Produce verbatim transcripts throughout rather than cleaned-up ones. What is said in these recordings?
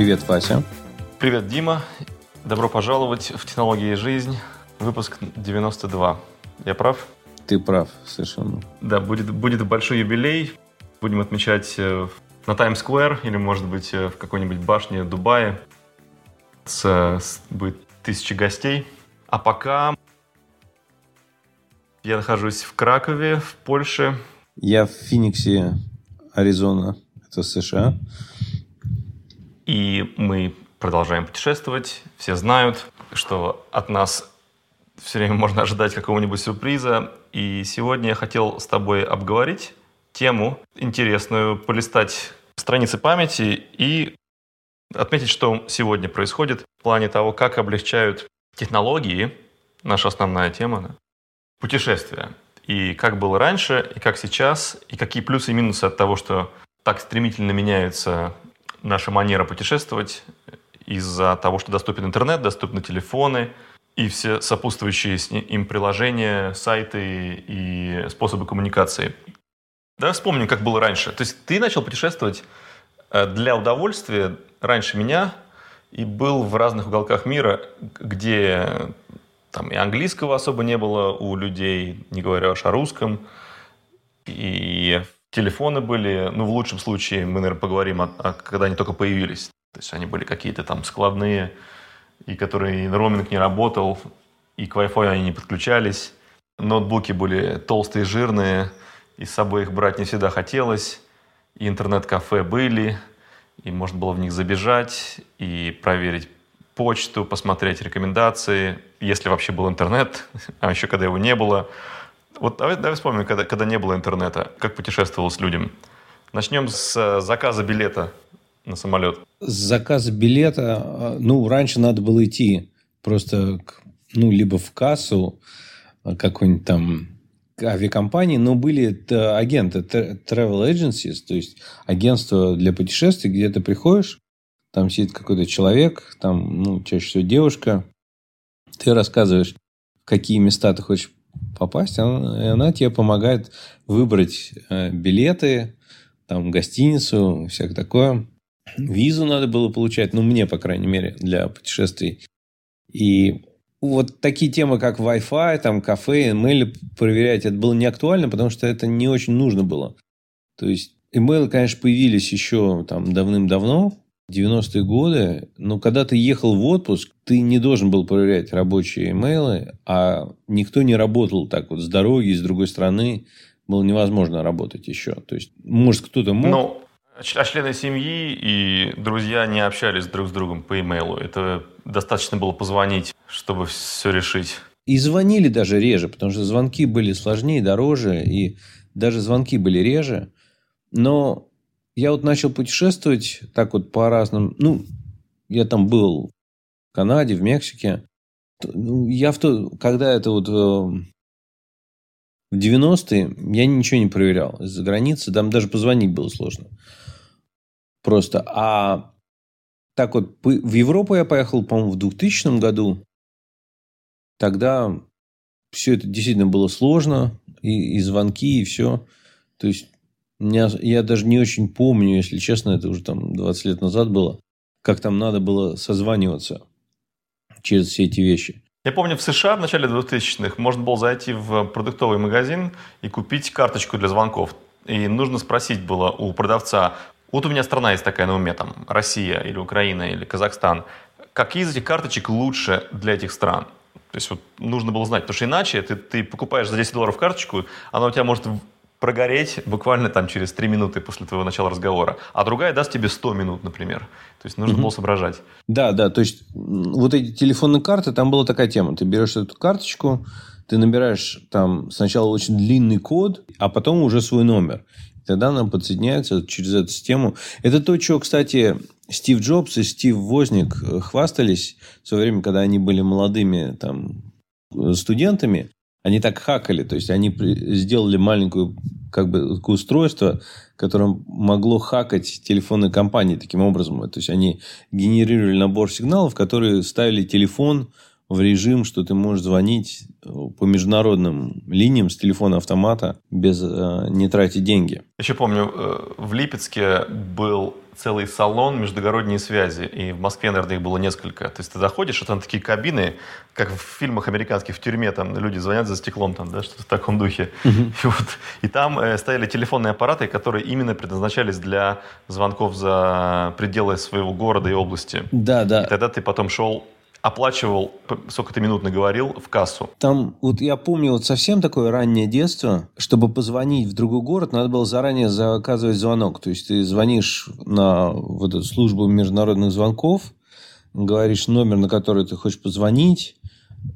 Привет, Вася. Привет, Дима. Добро пожаловать в «Технологии и жизнь», выпуск девяносто два. Я прав? Ты прав, совершенно. Да, будет, будет большой юбилей. Будем отмечать на Таймс-сквер или, может быть, в какой-нибудь башне Дубая. С, с, будет тысячи гостей. А пока я нахожусь в Кракове, в Польше. Я в Финиксе, Аризона, это США. И мы продолжаем путешествовать. Все знают, что от нас все время можно ожидать какого-нибудь сюрприза. И сегодня я хотел с тобой обговорить тему интересную, полистать страницы памяти и отметить, что сегодня происходит в плане того, как облегчают технологии, наша основная тема, путешествия. И как было раньше, и как сейчас, и какие плюсы и минусы от того, что так стремительно меняется наша манера путешествовать из-за того, что доступен интернет, доступны телефоны и все сопутствующие им приложения, сайты и способы коммуникации. Да, вспомним, как было раньше. То есть ты начал путешествовать для удовольствия раньше меня и был в разных уголках мира, где там и английского особо не было у людей, не говоря уж о русском, и телефоны были, ну, в лучшем случае, мы, наверное, поговорим, о, о, когда они только появились. То есть они были какие-то там складные, и которые роуминг не работал, и к Wi-Fi они не подключались. Ноутбуки были толстые, жирные, и с собой их брать не всегда хотелось. И интернет-кафе были, и можно было в них забежать, и проверить почту, посмотреть рекомендации, если вообще был интернет, а еще когда его не было. Вот давай, давай вспомним, когда, когда не было интернета, как путешествовалось людям. Начнем с заказа билета на самолет. С заказа билета, ну, раньше надо было идти просто, ну, либо в кассу какой-нибудь там авиакомпании, но были агенты, travel agencies, то есть агентство для путешествий, где ты приходишь, там сидит какой-то человек, там, ну, чаще всего девушка, ты рассказываешь, в какие места ты хочешь попасть, и она тебе помогает выбрать билеты, там, гостиницу, всякое такое. Визу надо было получать, ну, мне, по крайней мере, для путешествий. И вот такие темы, как Wi-Fi, там, кафе, имейлы проверять, это было не актуально, потому что это не очень нужно было. То есть имейлы, конечно, появились еще там давным-давно, девяностые годы, но когда ты ехал в отпуск, ты не должен был проверять рабочие имейлы, а никто не работал так вот с дороги, с другой стороны. Было невозможно работать еще. То есть, может, кто-то мог... Но, а члены семьи и друзья не общались друг с другом по имейлу. Это достаточно было позвонить, чтобы все решить. И звонили даже реже, потому что звонки были сложнее, дороже, и даже звонки были реже. Но я вот начал путешествовать так вот по разным... Ну, я там был в Канаде, в Мексике. Я в то... Когда это вот... В девяностые я ничего не проверял. Из-за границы там даже позвонить было сложно. Просто. А так вот в Европу я поехал, по-моему, в двухтысячном году. Тогда все это действительно было сложно. И, и звонки, и все. То есть... Меня, я даже не очень помню, если честно, это уже там двадцать лет назад было, как там надо было созваниваться через все эти вещи. Я помню, в США в начале двухтысячных можно было зайти в продуктовый магазин и купить карточку для звонков. И нужно спросить было у продавца, вот у меня страна есть такая на уме, там Россия или Украина или Казахстан, какие из этих карточек лучше для этих стран? То есть вот, нужно было знать, потому что иначе ты, ты покупаешь за десять долларов карточку, она у тебя может... прогореть буквально там через три минуты после твоего начала разговора. А другая даст тебе сто минут, например. То есть, нужно mm-hmm. было соображать. Да, да. То есть, вот эти телефонные карты, там была такая тема. Ты берешь эту карточку, ты набираешь там сначала очень длинный код, а потом уже свой номер. Тогда она подсоединяется через эту систему. Это то, чего, кстати, Стив Джобс и Стив Возник хвастались в свое время, когда они были молодыми там, студентами. Они так хакали, то есть они сделали маленькое как бы, устройство, которое могло хакать телефонные компании таким образом. То есть они генерировали набор сигналов, которые ставили телефон в режим, что ты можешь звонить по международным линиям с телефона автомата, без э, не тратить деньги. Еще помню, в Липецке был целый салон междугородней связи, и в Москве, наверное, их было несколько. То есть ты заходишь, а там такие кабины, как в фильмах американских, в тюрьме, там люди звонят за стеклом, там, да, что-то в таком духе. Uh-huh. И, вот, и там э, стояли телефонные аппараты, которые именно предназначались для звонков за пределы своего города и области. Да, да. И тогда ты потом шел, оплачивал, сколько ты минут наговорил, в кассу. Там, вот я помню, вот совсем такое раннее детство, чтобы позвонить в другой город, надо было заранее заказывать звонок. То есть ты звонишь на вот эту службу международных звонков, говоришь номер, на который ты хочешь позвонить,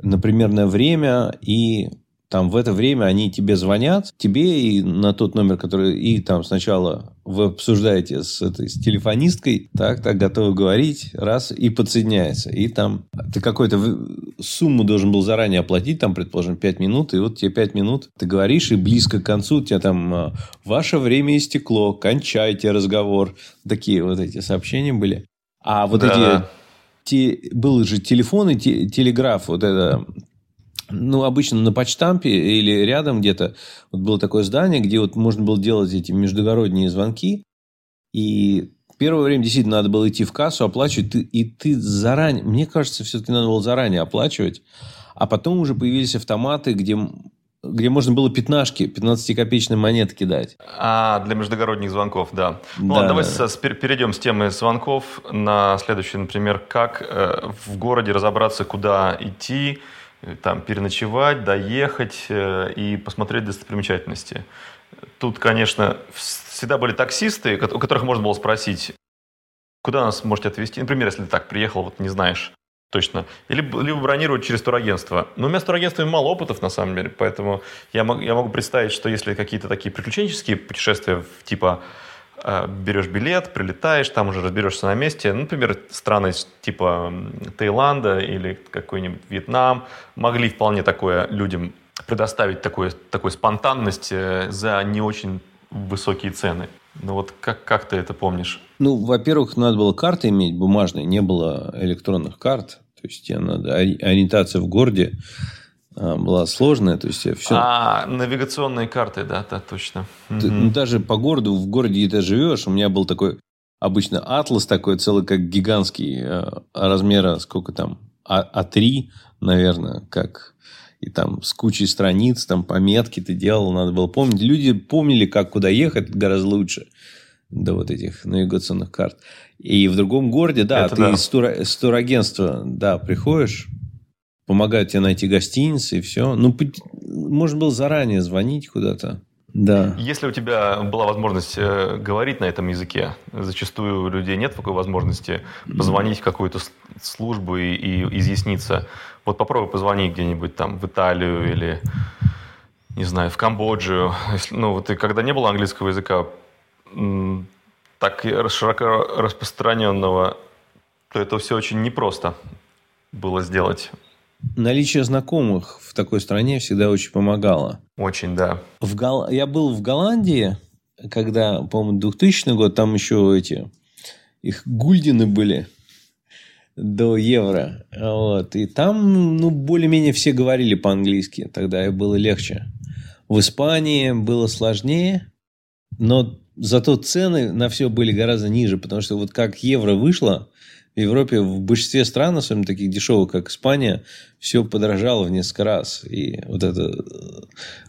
например, на время, и там в это время они тебе звонят, тебе и на тот номер, который... И там сначала вы обсуждаете с этой с телефонисткой, так, так, готовы говорить, раз, и подсоединяется. И там ты какую-то сумму должен был заранее оплатить, там, предположим, пять минут, и вот тебе пять минут ты говоришь, и близко к концу у тебя там «Ваше время истекло, кончайте разговор». Такие вот эти сообщения были. А вот да. эти... Те, был же телефон и те, телеграф, вот это... Ну, обычно на почтампе или рядом где-то вот было такое здание, где вот можно было делать эти междугородние звонки. И первое время действительно надо было идти в кассу, оплачивать. И ты заранее... Мне кажется, все-таки надо было заранее оплачивать. А потом уже появились автоматы, где, где можно было пятнашки, пятнадцатикопеечные монеты кидать. А, для междугородних звонков, да. Ну, да, ладно, давай да. с, перейдем с темы звонков на следующий, например, как э, в городе разобраться, куда идти, там, переночевать, доехать и посмотреть достопримечательности. Тут, конечно, всегда были таксисты, у которых можно было спросить, куда нас можете отвезти. Например, если ты так приехал, вот не знаешь точно. Или, либо бронировать через турагентство. Но у меня с турагентствами мало опытов, на самом деле, поэтому я могу, я могу представить, что если какие-то такие приключенческие путешествия, типа берешь билет, прилетаешь, там уже разберешься на месте. Например, страны типа Таиланда или какой-нибудь Вьетнам могли вполне такое людям предоставить, такую, такую спонтанность за не очень высокие цены. Ну вот как, как ты это помнишь? Ну, во-первых, надо было карты иметь бумажные, не было электронных карт. То есть, тебе надо ориентация в городе была сложная, то есть все... А, навигационные карты, да, да, точно. Ты, угу. ну, даже по городу, в городе, где ты живешь, у меня был такой, обычно атлас такой, целый как гигантский, размера, сколько там, а три, наверное, как... И там с кучей страниц, там пометки ты делал, надо было помнить. Люди помнили, как куда ехать, гораздо лучше до вот этих навигационных карт. И в другом городе, да, Это ты да. С, тура... с турагентства, да, приходишь... Помогают тебе найти гостиницы и все. Ну, можно было заранее звонить куда-то. Да. Если у тебя была возможность э, говорить на этом языке, зачастую у людей нет такой возможности позвонить в какую-то службу и, и изъясниться. Вот попробуй позвони где-нибудь там в Италию или, не знаю, в Камбоджу. Ну, вот и когда не было английского языка так широко распространенного, то это все очень непросто было сделать. Наличие знакомых в такой стране всегда очень помогало. Очень, да. В Гол... Я был в Голландии, когда, по-моему, двухтысячный год, там еще эти... Их гульдины были до евро. Вот. И там, ну, более-менее все говорили по-английски. Тогда и было легче. В Испании было сложнее, но зато цены на все были гораздо ниже, потому что вот как евро вышло... В Европе в большинстве стран, особенно таких дешевых, как Испания, все подорожало в несколько раз. И вот это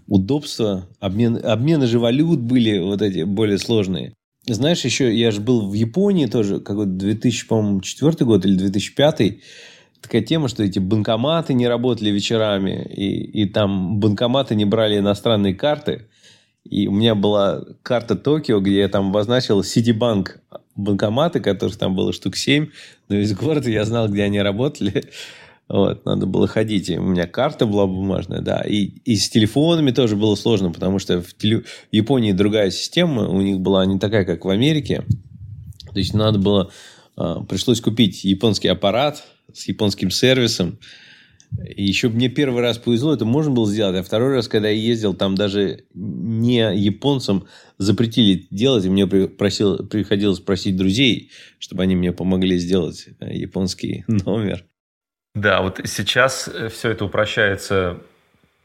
удобство, обмен, обмены же валют были вот эти более сложные. Знаешь, еще я же был в Японии тоже, какой-то две тысячи четвёртый год или две тысячи пятый. Такая тема, что эти банкоматы не работали вечерами, и, и там банкоматы не брали иностранные карты. И у меня была карта Токио, где я там обозначил Ситибанк банкоматы, которых там было штук семь. Но весь город, я знал, где они работали. Вот, надо было ходить. И у меня карта была бумажная, да. И, и с телефонами тоже было сложно, потому что в, теле... в Японии другая система. У них была не такая, как в Америке. То есть, надо было... Пришлось купить японский аппарат с японским сервисом. И еще мне первый раз повезло, это можно было сделать, а второй раз, когда я ездил, там даже не японцам запретили делать, и мне просил, приходилось просить друзей, чтобы они мне помогли сделать японский номер. Да, вот сейчас все это упрощается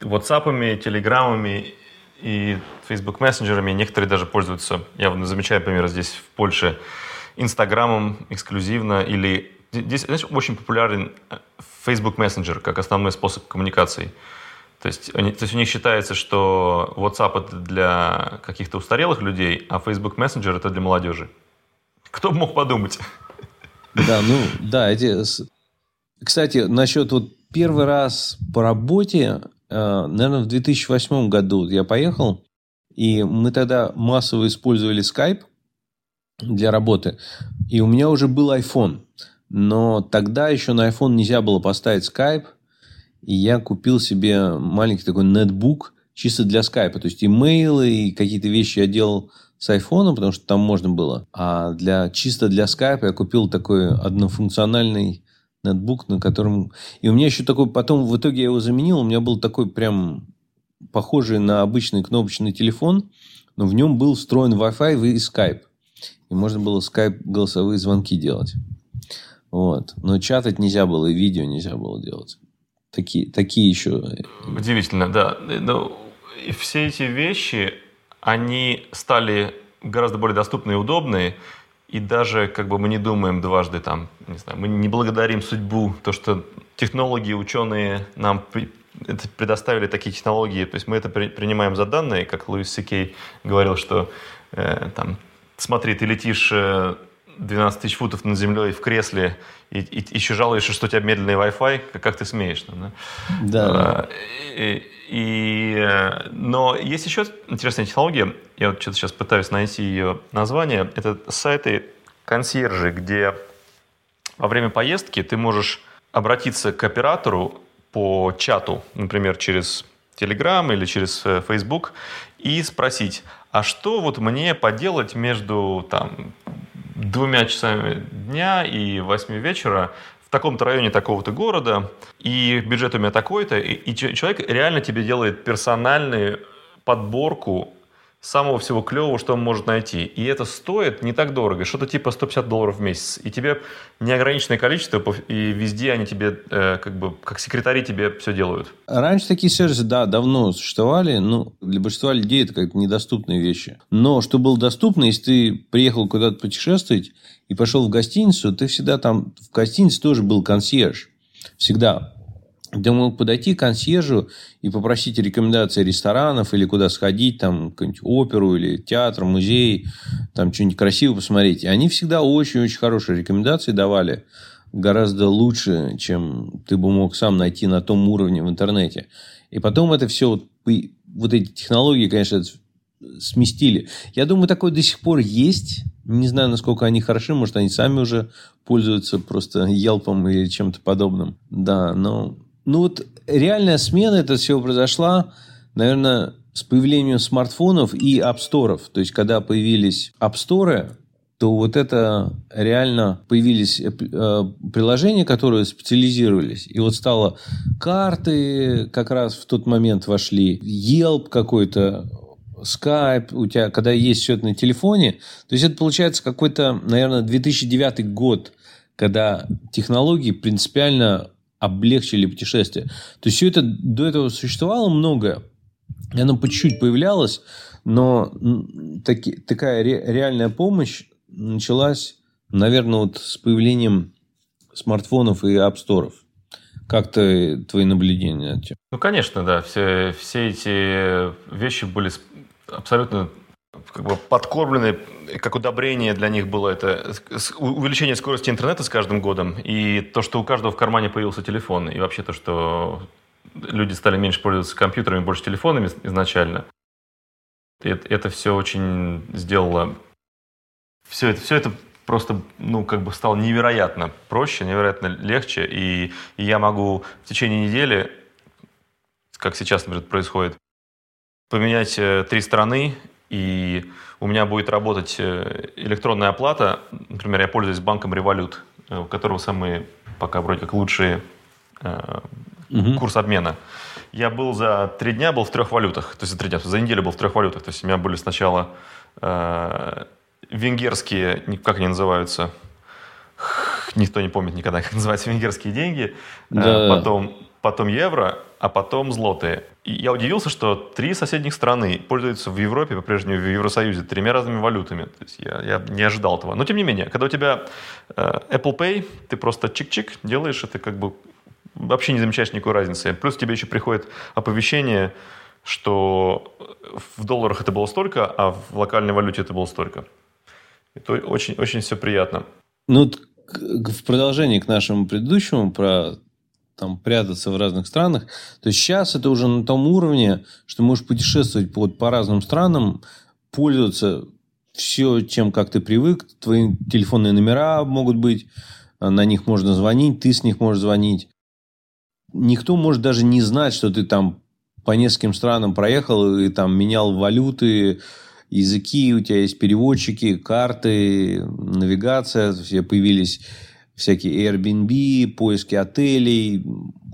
WhatsApp'ами, Телеграмами и Facebook мессенджерами. Некоторые даже пользуются, я замечаю, например, здесь в Польше, Инстаграмом эксклюзивно. Или здесь, знаешь, очень популярен Facebook мессенджер как основной способ коммуникации. То есть, они, то есть у них считается, что WhatsApp это для каких-то устарелых людей, а Facebook мессенджер это для молодежи. Кто бы мог подумать? Да, ну, да, эти... Кстати, насчет вот первый раз по работе, наверное, в две тысячи восьмом году я поехал, и мы тогда массово использовали Skype для работы, и у меня уже был iPhone, но тогда еще на iPhone нельзя было поставить Skype, и я купил себе маленький такой нетбук чисто для Skype, то есть имейлы и какие-то вещи я делал с iPhone, потому что там можно было, а для, чисто для Skype я купил такой однофункциональный нетбук, на котором... И у меня еще такой... Потом в итоге я его заменил. У меня был такой прям похожий на обычный кнопочный телефон, но в нем был встроен Wi-Fi и Skype. И можно было Skype голосовые звонки делать. Вот. Но чатать нельзя было, и видео нельзя было делать. Такие, такие еще... Удивительно, да. Но все эти вещи, они стали гораздо более доступны и удобны. И даже как бы мы не думаем дважды, там, не знаю, мы не благодарим судьбу, то, что технологии, ученые нам предоставили такие технологии. То есть мы это при, принимаем за данные, как Луис Секей говорил, что э, там, смотри, ты летишь двенадцать тысяч футов над землей в кресле и, и еще жалуешься, что у тебя медленный Wi-Fi, как, как ты смеешь. Там, да? Да. И, и, но есть еще интересная технология, я вот что-то сейчас пытаюсь найти ее название, это сайты консьержи, где во время поездки ты можешь обратиться к оператору по чату, например, через Telegram или через Facebook, и спросить, а что вот мне поделать между там двумя часами дня и восьми вечера в таком-то районе такого-то города, и бюджет у меня такой-то, и, и человек реально тебе делает персональную подборку самого всего клевого, что он может найти. И это стоит не так дорого, что-то типа сто пятьдесят долларов в месяц. И тебе неограниченное количество, и везде они тебе, э, как бы, как секретари тебе все делают. Раньше такие сервисы, да, давно существовали. Ну, для большинства людей это как-то недоступные вещи. Но что было доступно, если ты приехал куда-то путешествовать и пошел в гостиницу, ты всегда там... В гостинице тоже был консьерж. Всегда. Ты мог подойти к консьержу и попросить рекомендации ресторанов или куда сходить, там, какую-нибудь оперу или театр, музей, там, что-нибудь красивое посмотреть. И они всегда очень-очень хорошие рекомендации давали, гораздо лучше, чем ты бы мог сам найти на том уровне в интернете. И потом это все, вот, вот эти технологии, конечно, сместили. Я думаю, такое до сих пор есть. Не знаю, насколько они хороши, может, они сами уже пользуются просто Yelp'ом или чем-то подобным. Да, но... Ну, вот реальная смена этого всего произошла, наверное, с появлением смартфонов и апсторов. То есть, когда появились апсторы, то вот это реально появились приложения, которые специализировались. И вот стало карты как раз в тот момент вошли, Yelp какой-то, Skype, у тебя, когда есть все это на телефоне. То есть, это получается какой-то, наверное, две тысячи девятый год, когда технологии принципиально... облегчили путешествия. То есть, все это до этого существовало многое. И оно по чуть-чуть появлялось, но таки, такая ре, реальная помощь началась, наверное, вот с появлением смартфонов и апсторов. Как ты, твои наблюдения на тему? Ну, конечно, да. Все, все эти вещи были абсолютно... как бы подкормлены, как удобрение для них было это увеличение скорости интернета с каждым годом и то, что у каждого в кармане появился телефон, и вообще то, что люди стали меньше пользоваться компьютерами, больше телефонами изначально. Это, это все очень сделало... Все это, все это просто, ну, как бы стало невероятно проще, невероятно легче, и, и я могу в течение недели, как сейчас, например, происходит, поменять три страны. И у меня будет работать электронная оплата. Например, я пользуюсь банком Revolut, у которого самые пока вроде как лучшие э, угу. курс обмена. Я был за три дня был в трех валютах. То есть за три дня, за неделю был в трех валютах. То есть у меня были сначала э, венгерские, как они называются, Никто не помнит никогда, как называются венгерские деньги. Да. Потом, потом евро, а потом злотые. И я удивился, что три соседних страны пользуются в Европе, по-прежнему в Евросоюзе, тремя разными валютами. То есть я, я не ожидал этого. Но тем не менее, когда у тебя Apple Pay, ты просто чик-чик делаешь, и ты как бы вообще не замечаешь никакой разницы. Плюс тебе еще приходит оповещение, что в долларах это было столько, а в локальной валюте это было столько. Это очень, очень все приятно. Ну, в продолжении к нашему предыдущему про там, прятаться в разных странах, то есть сейчас это уже на том уровне, что можешь путешествовать по, по разным странам, пользоваться все, чем как ты привык. Твои телефонные номера могут быть, на них можно звонить, ты с них можешь звонить. Никто может даже не знать, что ты там по нескольким странам проехал и там менял валюты, языки, у тебя есть переводчики, карты, навигация, все появились всякие Airbnb, поиски отелей,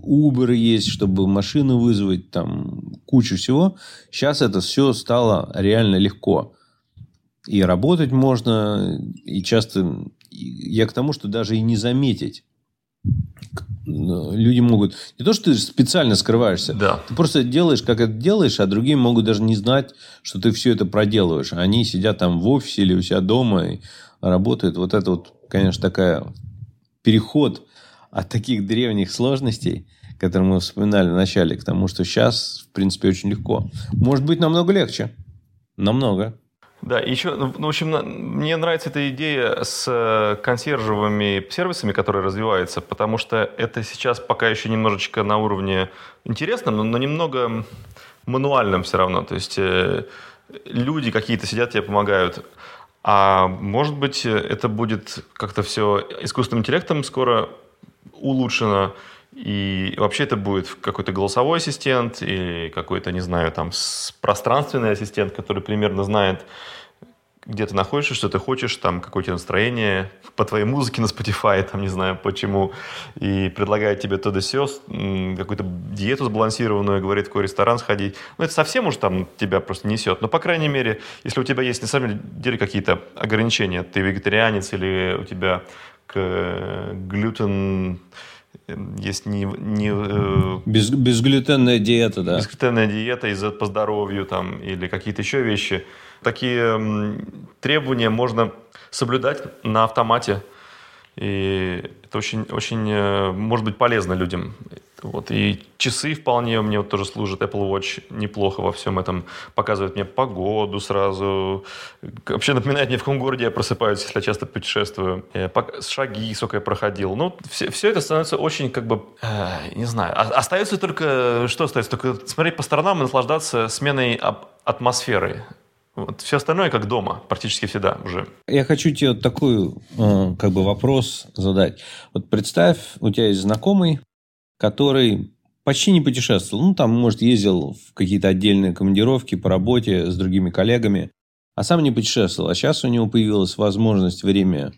Uber есть, чтобы машину вызвать, там кучу всего. Сейчас это все стало реально легко. И работать можно, и часто я к тому, что даже и не заметить. Люди могут... Не то, что ты специально скрываешься. Да. Ты просто делаешь, как это делаешь, а другие могут даже не знать, что ты все это проделываешь. Они сидят там в офисе или у себя дома и работают. Вот это вот, конечно, такая переход от таких древних сложностей, которые мы вспоминали в начале, к тому, что сейчас, в принципе, очень легко. Может быть, намного легче. Намного. Да, и еще, ну, в общем, мне нравится эта идея с консьержевыми сервисами, которые развиваются, потому что это сейчас пока еще немножечко на уровне интересном, но, но немного мануальном все равно. То есть э, люди какие-то сидят, тебе помогают. А может быть, это будет как-то все искусственным интеллектом скоро улучшено, и вообще это будет какой-то голосовой ассистент или какой-то, не знаю, там пространственный ассистент, который примерно знает, где ты находишься, что ты хочешь, там какое-то настроение по твоей музыке на Spotify, там не знаю почему, и предлагает тебе то да сё, какую-то диету сбалансированную, говорит, в какой ресторан сходить. Ну, это совсем уж там тебя просто несет. Но, по крайней мере, если у тебя есть на самом деле какие-то ограничения, ты вегетарианец или у тебя к... глютен... Есть не, не, э, Без, безглютенная диета, да. Безглютенная диета из-за по здоровью там, или какие-то еще вещи. Такие м, требования можно соблюдать на автомате. И это очень, очень э, может быть полезно людям. Вот. И часы вполне мне вот тоже служат. Apple Watch неплохо во всем этом. Показывает мне погоду сразу. Вообще напоминает мне, в каком городе я просыпаюсь, если я часто путешествую. Шаги, сколько я проходил. Ну, все, все это становится очень, как бы, э, не знаю. Остается только, что остается? Только смотреть по сторонам и наслаждаться сменой атмосферы. Вот. Все остальное как дома, практически всегда уже. Я хочу тебе вот такой э, как бы вопрос задать. Вот представь, у тебя есть знакомый, который почти не путешествовал. Ну, там, может, ездил в какие-то отдельные командировки по работе с другими коллегами, а сам не путешествовал. А сейчас у него появилась возможность, время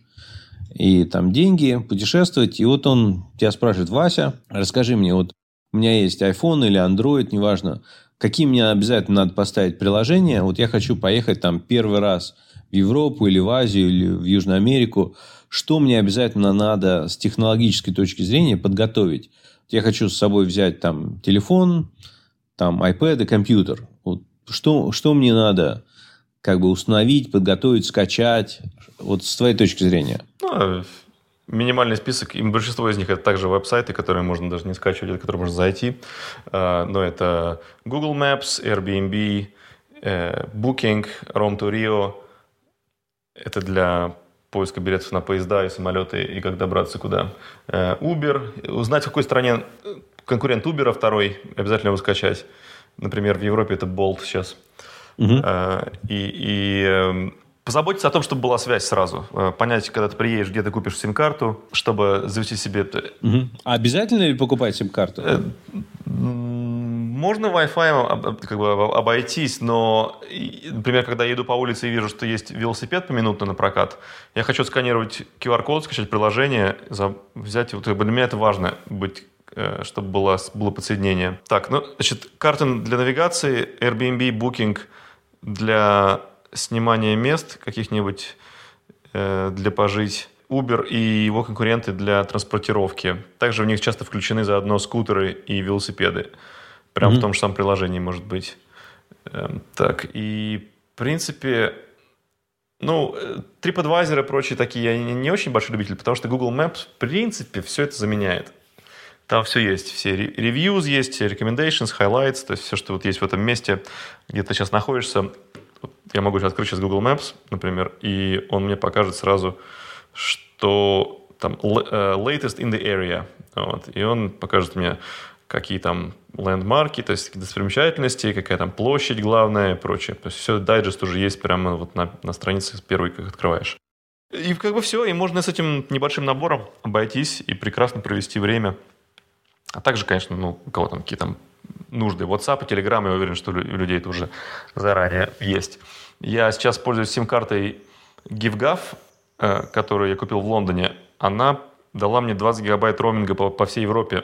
и там деньги путешествовать. И вот он тебя спрашивает: Вася, расскажи мне, вот у меня есть iPhone или Android, неважно, какие мне обязательно надо поставить приложения. Вот я хочу поехать там первый раз в Европу или в Азию или в Южную Америку. Что мне обязательно надо с технологической точки зрения подготовить? Я хочу с собой взять там телефон, там iPad и компьютер. Вот что, что мне надо как бы установить, подготовить, скачать? Вот с твоей точки зрения. Ну, минимальный список. И большинство из них это также веб-сайты, которые можно даже не скачивать, в которые можно зайти. Но это Google Maps, Airbnb, Booking, Rome to Rio. Это для... поиска билетов на поезда и самолеты, и как добраться куда. Uber. Узнать, в какой стране конкурент Uber второй, обязательно его скачать. Например, в Европе это Bolt сейчас. Угу. И, и позаботиться о том, чтобы была связь сразу. Понять, когда ты приедешь, где ты купишь сим-карту, чтобы завести себе... Угу. А обязательно ли покупать сим-карту? Можно Wi-Fi как бы обойтись, но, например, когда я иду по улице и вижу, что есть велосипед поминутно на прокат, я хочу сканировать ку ар-код, скачать приложение, взять его. Для меня это важно, быть, чтобы было, было подсоединение. Так, ну, значит, карты для навигации, Airbnb, Booking для снимания мест каких-нибудь, для пожить. Uber и его конкуренты для транспортировки. Также в них часто включены заодно скутеры и велосипеды. Прям mm-hmm. в том же самом приложении, может быть. Так, и в принципе... Ну, TripAdvisor и прочие такие я не очень большой любитель, потому что Google Maps, в принципе, все это заменяет. Там все есть, все reviews есть, recommendations, highlights, то есть все, что вот есть в этом месте, где ты сейчас находишься. Я могу открыть сейчас Google Maps, например, и он мне покажет сразу, что там latest in the area. Вот. И он покажет мне, какие там лендмарки, то есть достопримечательности, какая там площадь главная и прочее. То есть все, дайджест уже есть прямо вот на, на странице первой, как открываешь. И как бы все, и можно с этим небольшим набором обойтись и прекрасно провести время. А также, конечно, ну, у кого там какие там нужды. WhatsApp и Telegram, я уверен, что у людей это уже заранее есть. Я сейчас пользуюсь сим-картой Giffgaff, которую я купил в Лондоне. Она дала мне двадцать гигабайт роуминга по, по всей Европе,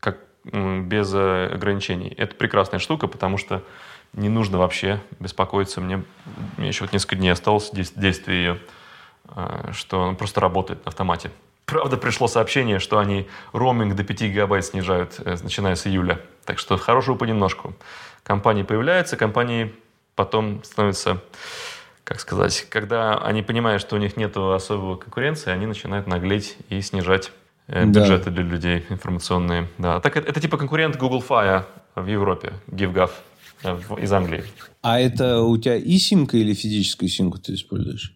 как без ограничений. Это прекрасная штука, потому что не нужно вообще беспокоиться. Мне, мне еще вот несколько дней осталось действие ее, что он просто работает на автомате. Правда, пришло сообщение, что они роуминг до пять гигабайт снижают, начиная с июля. Так что хорошего понемножку. Компании появляются, компании потом становятся, как сказать, когда они понимают, что у них нет особого конкуренции, они начинают наглеть и снижать бюджеты, да, для людей информационные. Да. Так это, это типа конкурент Google Fi в Европе, Giffgaff из Англии. А это у тебя и симка или физическую симку ты используешь?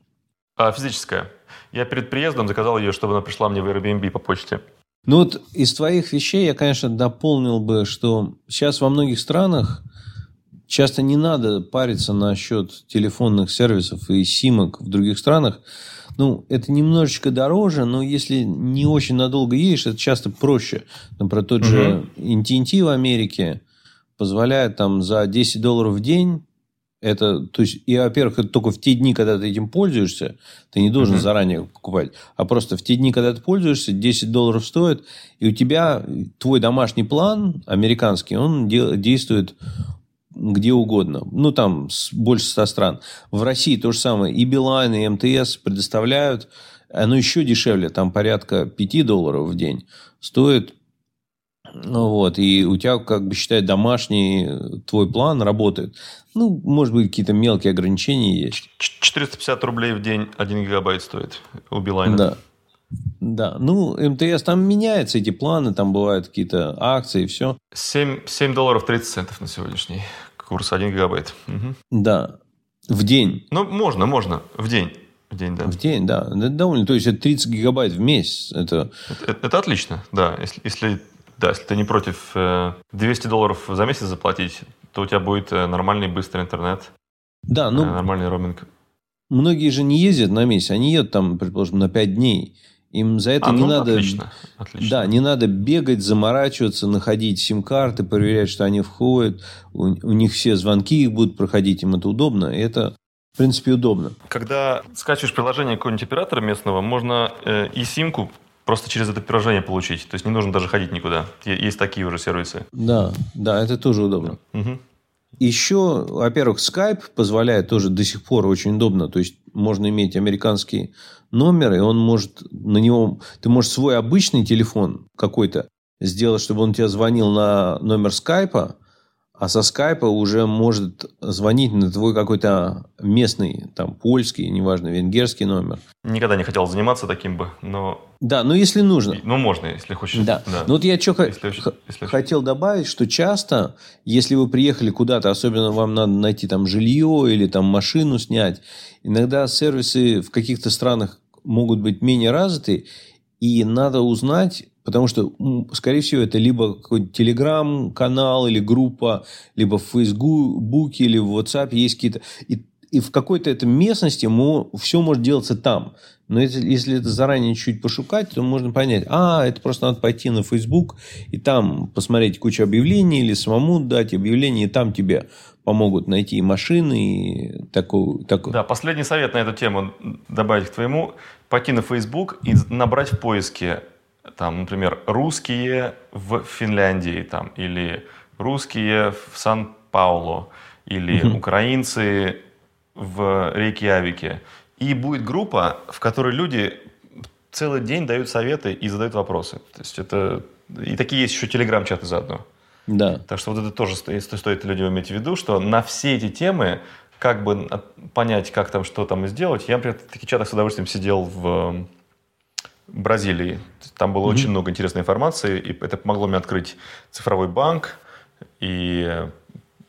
А, физическая. Я перед приездом заказал ее, чтобы она пришла мне в Airbnb по почте. Ну вот из твоих вещей я, конечно, дополнил бы, что сейчас во многих странах часто не надо париться насчет телефонных сервисов и симок в других странах. Ну, это немножечко дороже, но если не очень надолго едешь, это часто проще. Например, тот угу. же эн ти эн ти в Америке позволяет там за десять долларов в день. Это, то есть, и, во-первых, это только в те дни, когда ты этим пользуешься, ты не должен mm-hmm. заранее покупать, а просто в те дни, когда ты пользуешься, десять долларов стоит, и у тебя твой домашний план американский, он де- действует где угодно. Ну, там с, больше ста стран. В России то же самое. И Билайн, и эм тэ эс предоставляют. Оно еще дешевле. Там порядка пять долларов в день стоит. Вот, и у тебя, как бы, считай, домашний твой план работает. Ну, может быть, какие-то мелкие ограничения есть. четыреста пятьдесят рублей в день один гигабайт стоит у Билайна. Да. Да. Ну, эм тэ эс, там меняются эти планы, там бывают какие-то акции и все. семь долларов тридцать центов на сегодняшний курс, один гигабайт. Угу. Да. В день. Ну, можно, можно. В день. В день, да. В день, да. Это довольно, то есть, это тридцать гигабайт в месяц. Это, это, это отлично, да. Если... если... Да, если ты не против двести долларов за месяц заплатить, то у тебя будет нормальный быстрый интернет, да, ну, нормальный роуминг. Многие же не ездят на месяц, они едут там, предположим, на пять дней. Им за это а, не ну, надо... Отлично, отлично. Да, не надо бегать, заморачиваться, находить сим-карты, проверять, что они входят. У, у них все звонки их будут проходить, им это удобно. И это, в принципе, удобно. Когда скачиваешь приложение какого-нибудь оператора местного, можно э, и симку... Просто через это приложение получить. То есть, не нужно даже ходить никуда. Есть такие уже сервисы. Да, да, это тоже удобно. Угу. Еще, во-первых, Skype позволяет тоже до сих пор очень удобно. То есть, можно иметь американский номер, и он может на него... Ты можешь свой обычный телефон какой-то сделать, чтобы он тебе звонил на номер Skype, а со Skype уже может звонить на твой какой-то местный, там, польский, неважно, венгерский номер. Никогда не хотел заниматься таким бы, но... Да, но если нужно. Ну, можно, если хочешь. Да. да. Ну, вот я что если, х- если хотел добавить, что часто, если вы приехали куда-то, особенно вам надо найти там жилье или там машину снять, иногда сервисы в каких-то странах могут быть менее развиты, и надо узнать, потому что, скорее всего, это либо какой-то телеграм-канал или группа, либо в Фейсбуке или в WhatsApp есть какие-то... И, и в какой-то этой местности все может делаться там. Но если, если это заранее чуть пошукать, то можно понять, а, это просто надо пойти на Facebook и там посмотреть кучу объявлений или самому дать объявление, и там тебе помогут найти и машины, и такое. такое. Да, последний совет на эту тему добавить к твоему. Пойти на Facebook и набрать в поиске, там, например, русские в Финляндии, там, или русские в Сан-Паулу, или mm-hmm. украинцы в Рейкьявике. И будет группа, в которой люди целый день дают советы и задают вопросы. То есть это... И такие есть еще телеграм-чаты заодно. Да. Так что вот это тоже стоит людям иметь в виду, что на все эти темы, как бы понять, как там, что там сделать. Я, например, в таких чатах с удовольствием сидел в Бразилии. Там было mm-hmm. очень много интересной информации, и это помогло мне открыть цифровой банк и...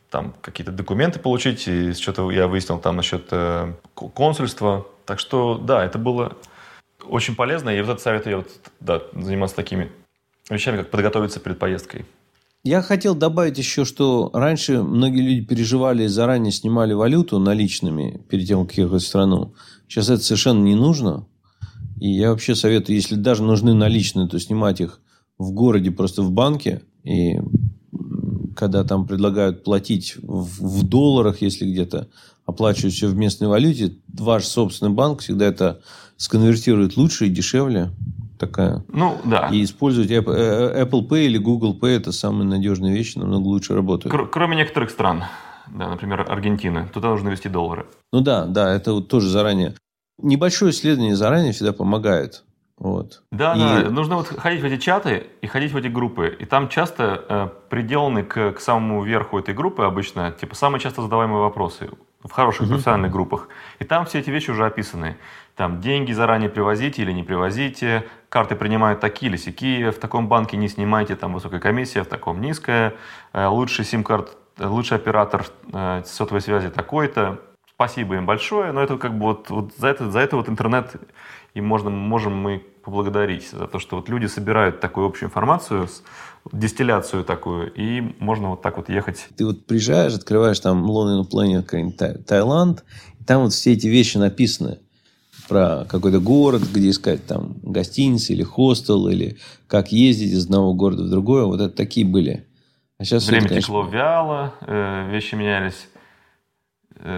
там какие-то документы получить, и что-то я выяснил там насчет э, консульства. Так что, да, это было очень полезно, и вот это советую я вот, да, заниматься такими вещами, как подготовиться перед поездкой. Я хотел добавить еще, что раньше многие люди переживали, заранее снимали валюту наличными перед тем, как ехать в страну. Сейчас это совершенно не нужно, и я вообще советую, если даже нужны наличные, то снимать их в городе, просто в банке, и... когда там предлагают платить в, в долларах, если где-то оплачивать все в местной валюте, ваш собственный банк всегда это сконвертирует лучше и дешевле. Такая. Ну, да. И использовать Apple Pay или Google Pay – это самые надежные вещи, намного лучше работают. Кр- кроме некоторых стран, да, например, Аргентины. Туда нужно вести доллары. Ну, да, да, это вот тоже заранее. Небольшое исследование заранее всегда помогает. Вот. Да, и... да, нужно вот ходить в эти чаты и ходить в эти группы. И там часто э, приделаны к, к самому верху этой группы обычно типа самые часто задаваемые вопросы в хороших профессиональных mm-hmm. группах. И там все эти вещи уже описаны. Там деньги заранее привозите или не привозите, карты принимают такие или сякие, в таком банке не снимайте, там высокая комиссия, в таком низкая, э, лучший сим-карт, э, лучший оператор э, сотовой связи такой-то. Спасибо им большое, но это как бы вот, вот за это, за это вот интернет и можно, можем мы поблагодарить за то, что вот люди собирают такую общую информацию, дистилляцию такую, и можно вот так вот ехать. Ты вот приезжаешь, открываешь там Lonely Planet, какой-нибудь Таиланд, и там вот все эти вещи написаны про какой-то город, где искать там гостиницы или хостел, или как ездить из одного города в другое. Вот это такие были. А сейчас время это, конечно... текло вяло, э, вещи менялись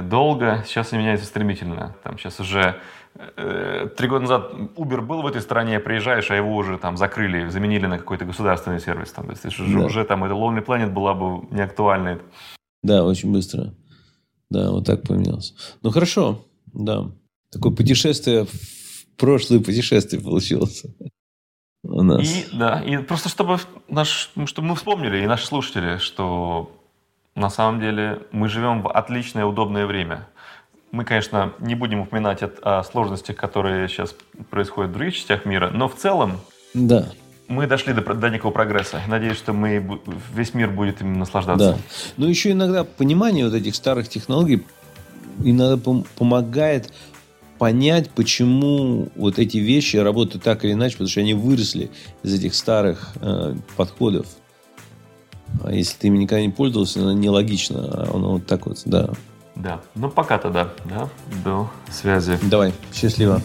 долго, сейчас они меняются стремительно. Там сейчас уже э, три года назад Uber был в этой стране, приезжаешь, а его уже там закрыли, заменили на какой-то государственный сервис. Там, то есть да. уже, уже там эта Lonely Planet была бы неактуальной. Да, очень быстро. Да, вот так поменялось. Ну, хорошо, да. Такое путешествие в прошлое путешествие получилось у нас. И, да, и просто чтобы, наш, чтобы мы вспомнили, и наши слушатели, что... На самом деле мы живем в отличное, удобное время. Мы, конечно, не будем упоминать о сложностях, которые сейчас происходят в других частях мира, но в целом да. мы дошли до, до некого прогресса. Надеюсь, что мы, весь мир будет им наслаждаться. Да. Но еще иногда понимание вот этих старых технологий иногда пом- помогает понять, почему вот эти вещи работают так или иначе, потому что они выросли из этих старых э, подходов. А если ты им никогда не пользовался, оно нелогично. Оно вот так вот, да. Да. Ну, пока-то, да. да. До связи. Давай. Счастливо.